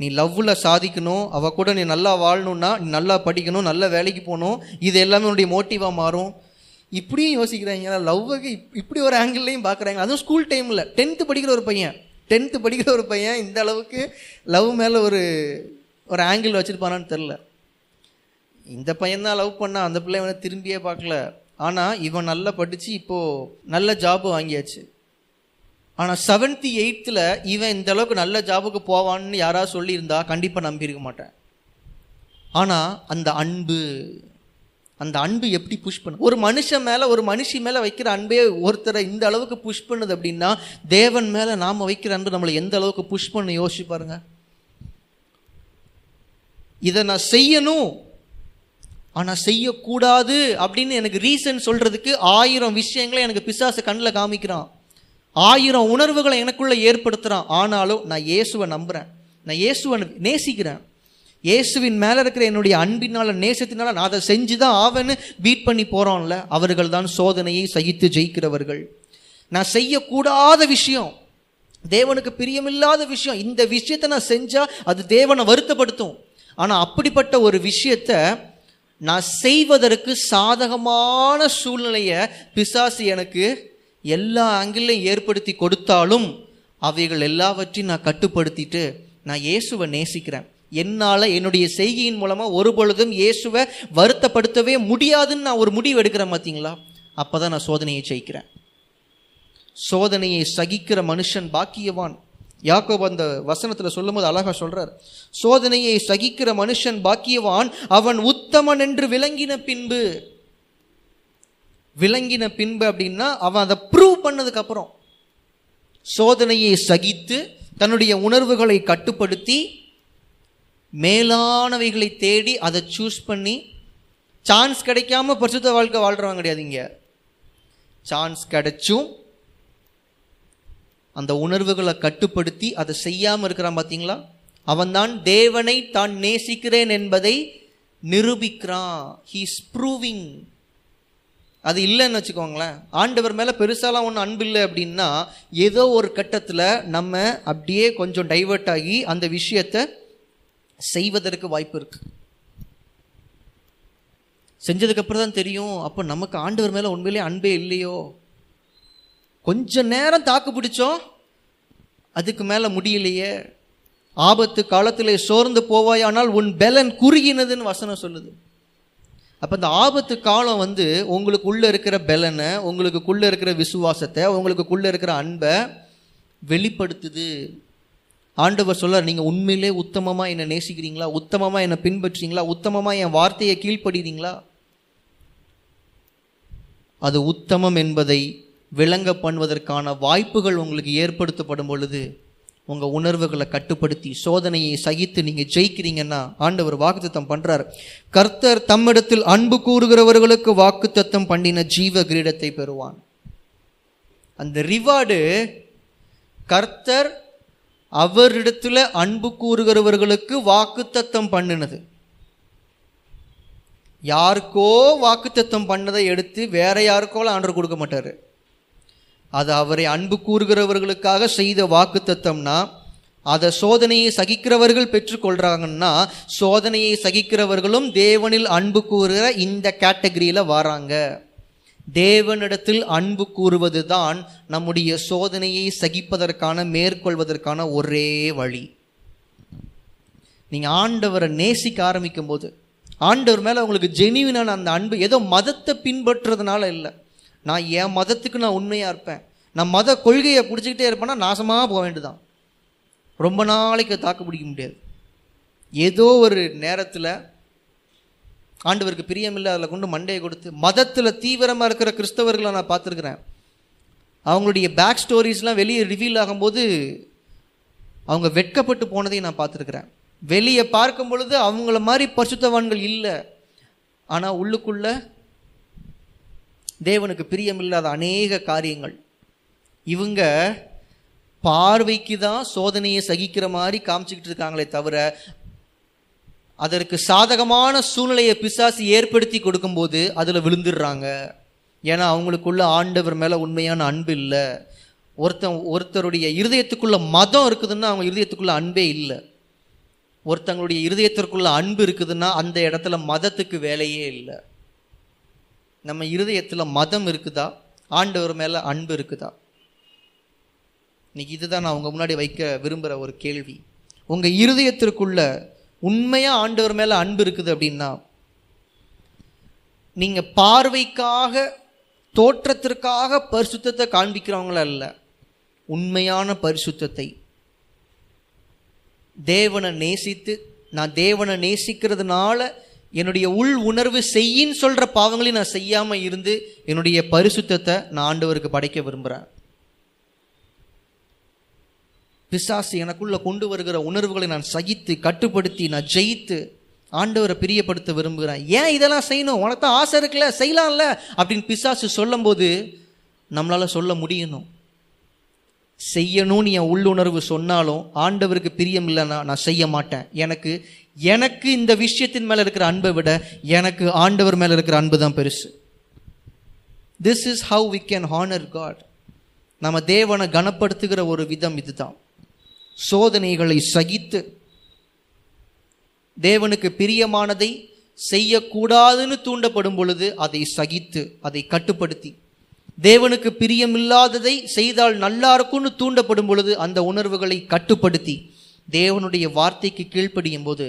நீ லவ்வில் சாதிக்கணும், அவள் கூட நீ நல்லா வாழணுன்னா நீ நல்லா படிக்கணும், நல்ல வேலைக்கு போகணும், இது எல்லாமே உன்னுடைய மோட்டிவாக மாறும். இப்படியும் யோசிக்கிறாங்க, லவ்வுக்கு இப் இப்படி ஒரு ஆங்கிள்லையும் பார்க்குறாங்க. அதுவும் ஸ்கூல் டைமில் டென்த்து படிக்கிற ஒரு பையன் டென்த்து படிக்கிற ஒரு பையன் இந்த அளவுக்கு லவ் மேலே ஒரு ஒரு ஆங்கிள் வச்சுருப்பானான்னு தெரில. இந்த பையன்தான் லவ் பண்ணால், அந்த பிள்ளை வந்து திரும்பியே பார்க்கல. ஆனால் இவன் நல்லா படித்து இப்போது நல்ல ஜாப்பு வாங்கியாச்சு. ஆனால் செவன்த்து எயித்தில் இவன் இந்த அளவுக்கு நல்ல ஜாபுக்கு போவான்னு யாராவது சொல்லியிருந்தா கண்டிப்பாக நம்பியிருக்க மாட்டேன். ஆனால் அந்த அன்பு அந்த அன்பு எப்படி புஷ் பண்ணு, ஒரு மனுஷன் மேலே ஒரு மனுஷி மேலே வைக்கிற அன்பே ஒருத்தரை இந்த அளவுக்கு புஷ் பண்ணுது அப்படின்னா, தேவன் மேலே நாம் வைக்கிற அன்பு நம்மளை எந்த அளவுக்கு புஷ் பண்ணு யோசிச்சு பாருங்க. இதை நான் செய்யணும் ஆனால் செய்யக்கூடாது அப்படின்னு எனக்கு ரீசன் சொல்கிறதுக்கு ஆயிரம் விஷயங்களை எனக்கு பிசாசு கண்ணில் காமிக்கிறான், ஆயிரம் உணர்வுகளை எனக்குள்ளே ஏற்படுத்துகிறான். ஆனாலும் நான் இயேசுவை நம்புகிறேன், நான் இயேசுவை நேசிக்கிறேன், இயேசுவின் மேலே இருக்கிற என்னுடைய அன்பினால் நேசத்தினால நான் அதை செஞ்சு தான் ஆவேன்னு பீட் பண்ணி போகிறோம்ல, அவர்கள் தான் சோதனையை சகித்து ஜெயிக்கிறவர்கள். நான் செய்யக்கூடாத விஷயம், தேவனுக்கு பிரியமில்லாத விஷயம், இந்த விஷயத்தை நான் செஞ்சால் அது தேவனை வருத்தப்படுத்தும். ஆனால் அப்படிப்பட்ட ஒரு விஷயத்தை நான் செய்வதற்கு சாதகமான சூழ்நிலையை பிசாசு எனக்கு எல்லா ஆங்கிள்லையும் ஏற்படுத்தி கொடுத்தாலும் அவைகள் எல்லாவற்றையும் நான் கட்டுப்படுத்திட்டு நான் இயேசுவை நேசிக்கிறேன். என்னால் என்னுடைய செய்கையின் மூலமாக ஒரு பொழுதும் இயேசுவை வருத்தப்படுத்தவே முடியாதுன்னு நான் ஒரு முடிவு எடுக்கிறேன். பார்த்தீங்களா, அப்போ தான் நான் சோதனையை ஜெயிக்கிறேன். சோதனையை சகிக்கிற மனுஷன் பாக்கியவான். யாக்கோபு அந்த வசனத்தில் சொல்லும் போது அழகாக சொல்கிறார், சோதனையை சகிக்கிற மனுஷன் பாக்கியவான், அவன் உத்தமன் என்று விளங்கின பின்பு. விளங்கின பின்பு அப்படின்னா அவன் அதை ப்ரூவ் பண்ணதுக்கப்புறம் சோதனையை சகித்து தன்னுடைய உணர்வுகளை கட்டுப்படுத்தி மேலானவைகளை தேடி அதை சூஸ் பண்ணி, சான்ஸ் கிடைக்காம பரிசுத்த வாழ்க்கை வாழ்கிறவங்க கிடையாதுங்க. சான்ஸ் கிடைச்சும் அந்த உணர்வுகளை கட்டுப்படுத்தி அதை செய்யாமல் இருக்கிறான். பார்த்தீங்களா, அவன்தான் தேவனை தான் நேசிக்கிறேன் என்பதை நிரூபிக்கிறான். He is proving. அது இல்லைன்னு வச்சுக்கோங்களேன், ஆண்டவர் மேலே பெருசாலாம் ஒன்றும் அன்பு இல்லை அப்படின்னா ஏதோ ஒரு கட்டத்தில் நம்ம அப்படியே கொஞ்சம் டைவர்ட் ஆகி அந்த விஷயத்தை செய்வதற்கு வாய்ப்பு இருக்கு. செஞ்சதுக்கப்புறம் தான் தெரியும், அப்போ நமக்கு ஆண்டவர் மேலே உண்மையிலேயே அன்பே இல்லையோ. கொஞ்ச நேரம் தாக்கு பிடிச்சோம், அதுக்கு மேலே முடியலையே. ஆபத்து காலத்திலே சோர்ந்து போவாயானால் உன் பலன் குறுகினதுன்னு வசனம் சொல்லுது. அப்போ இந்த ஆபத்து காலம் வந்து உங்களுக்குள்ளே இருக்கிற பலனை, உங்களுக்குள்ளே இருக்கிற விசுவாசத்தை, உங்களுக்குள்ளே இருக்கிற அன்பை வெளிப்படுத்துது. ஆண்டவர் சொல்றார், நீங்கள் உண்மையிலே உத்தமமாக என்னை நேசிக்கிறீங்களா, உத்தமமாக என்னை பின்பற்றுறீங்களா, உத்தமமாக என் வார்த்தையை கீழ்ப்படுகிறீங்களா? அது உத்தமம் என்பதை விளங்க பண்ணுவதற்கான வாய்ப்புகள் உங்களுக்கு ஏற்படுத்தப்படும் பொழுது உங்கள் உணர்வுகளை கட்டுப்படுத்தி சோதனையை சகித்து நீங்கள் ஜெயிக்கிறீங்கன்னா ஆண்டவர் வாக்குத்தத்தம் பண்ணுறார். கர்த்தர் தம்மிடத்தில் அன்பு கூறுகிறவர்களுக்கு வாக்குத்தத்தம் பண்ணின ஜீவ கிரீடத்தை பெறுவான். அந்த ரிவார்டு, கர்த்தர் அவரிடத்தில் அன்பு கூறுகிறவர்களுக்கு வாக்குத்தத்தம் பண்ணினது. யாருக்கோ வாக்குத்தத்தம் பண்ணதை எடுத்து வேற யாருக்கோலாம் ஆண்டவர் கொடுக்க மாட்டார். அது அவரை அன்பு கூறுகிறவர்களுக்காக செய்த வாக்குத்தத்தம்னா, அதை சோதனையை சகிக்கிறவர்கள் பெற்றுக்கொள்கிறாங்கன்னா சோதனையை சகிக்கிறவர்களும் தேவனில் அன்பு கூறுகிற இந்த கேட்டகரியில் வராங்க. தேவனிடத்தில் அன்பு கூறுவது தான் நம்முடைய சோதனையை சகிப்பதற்கான மேற்கொள்வதற்கான ஒரே வழி. நீங்கள் ஆண்டவரை நேசிக்க ஆரம்பிக்கும் போது ஆண்டவர் மேலே உங்களுக்கு ஜெனியூனான அந்த அன்பு ஏதோ மதத்தை பின்பற்றுறதுனால இல்லை. நான் என் மதத்துக்கு நான் உண்மையாக இருப்பேன், நான் மத கொள்கையை பிடிச்சிக்கிட்டே இருப்பேன்னா நாசமாக போக வேண்டியதுதான், ரொம்ப நாளைக்கு தாக்கு பிடிக்க முடியாது. ஏதோ ஒரு நேரத்தில் ஆண்டவருக்கு பிரியமில்லை, அதில் கொண்டு மண்டையை கொடுத்து மதத்தில் தீவிரமாக இருக்கிற கிறிஸ்தவர்களை நான் பார்த்துருக்குறேன். அவங்களுடைய பேக் ஸ்டோரிஸ்லாம் வெளியே ரிவீல் ஆகும்போது அவங்க வெட்கப்பட்டு போனதையும் நான் பார்த்துருக்குறேன். வெளியே பார்க்கும் பொழுது அவங்கள மாதிரி பரிசுத்தவான்கள் இல்லை, ஆனால் உள்ளுக்குள்ளே தேவனுக்கு பிரியமில்லாத அநேக காரியங்கள். இவங்க பார்வைக்கு தான் சோதனையை சகிக்கிற மாதிரி காமிச்சிக்கிட்டு இருக்காங்களே தவிர அதற்கு சாதகமான சூழ்நிலையை பிசாசு ஏற்படுத்தி கொடுக்கும்போது அதில் விழுந்துடுறாங்க. ஏன்னா அவங்களுக்குள்ள ஆண்டவர் மேலே உண்மையான அன்பு இல்லை. ஒருத்தன் ஒருத்தருடைய இருதயத்துக்குள்ள மதம் இருக்குதுன்னா அவங்க இருதயத்துக்குள்ள அன்பே இல்லை. ஒருத்தங்களுடைய இருதயத்திற்குள்ள அன்பு இருக்குதுன்னா அந்த இடத்துல மதத்துக்கு வேலையே இல்லை. நம்ம இருதயத்தில் மதம் இருக்குதா, ஆண்டவர் மேலே அன்பு இருக்குதா? இன்னைக்கு இதுதான் நான் உங்கள் முன்னாடி வைக்க விரும்புகிற ஒரு கேள்வி. உங்கள் இருதயத்திற்குள்ள உண்மையாக ஆண்டவர் மேலே அன்பு இருக்குது அப்படின்னா, நீங்கள் பார்வைக்காக தோற்றத்திற்காக பரிசுத்தத்தை காண்பிக்கிறவங்கள அல்ல, உண்மையான பரிசுத்தத்தை தேவனை நேசித்து, நான் தேவனை நேசிக்கிறதுனால என்னுடைய உள் உணர்வு செய்யின்னு சொல்கிற பாவங்களையும் நான் செய்யாமல் இருந்து என்னுடைய பரிசுத்தத்தை நான் ஆண்டவருக்கு படைக்க விரும்புகிறேன். பிசாசு எனக்குள்ளே கொண்டு வருகிற உணர்வுகளை நான் சகித்து கட்டுப்படுத்தி நான் ஜெயித்து ஆண்டவரை பிரியப்படுத்த விரும்புகிறேன். ஏன் இதெல்லாம் செய்யணும், உனக்குத்தான் ஆசை இருக்குல்ல, செய்யலாம்ல அப்படின்னு பிசாசு சொல்லும் போது நம்மளால் சொல்ல முடியணும். செய்யணும்னு என் உள்ளுணர்வு சொன்னாலும் ஆண்டவருக்கு பிரியம் இல்லைன்னா நான் செய்ய மாட்டேன். எனக்கு எனக்கு இந்த விஷயத்தின் மேலே இருக்கிற அன்பை விட எனக்கு ஆண்டவர் மேலே இருக்கிற அன்பு தான் பெருசு. This is how we can honor God. நம்ம தேவனை கனப்படுத்துகிற ஒரு விதம் இதுதான். சோதனைகளை சகித்து தேவனுக்கு பிரியமானதை செய்யக்கூடாதுன்னு தூண்டப்படும் பொழுது அதை சகித்து அதை கட்டுப்படுத்தி, தேவனுக்கு பிரியமில்லாததை செய்தால் நல்லா இருக்கும்னு தூண்டப்படும் பொழுது அந்த உணர்வுகளை கட்டுப்படுத்தி தேவனுடைய வார்த்தைக்கு கீழ்ப்படியும் போது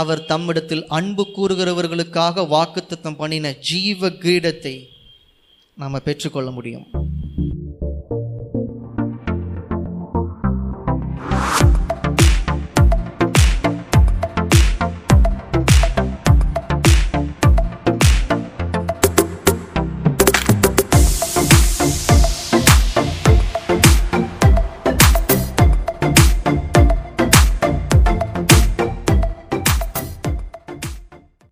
அவர் தம்மிடத்தில் அன்பு கூறுகிறவர்களுக்காக வாக்குத்தத்தம் பண்ணின ஜீவ கிரீடத்தை நாம் பெற்றுக்கொள்ள முடியும்.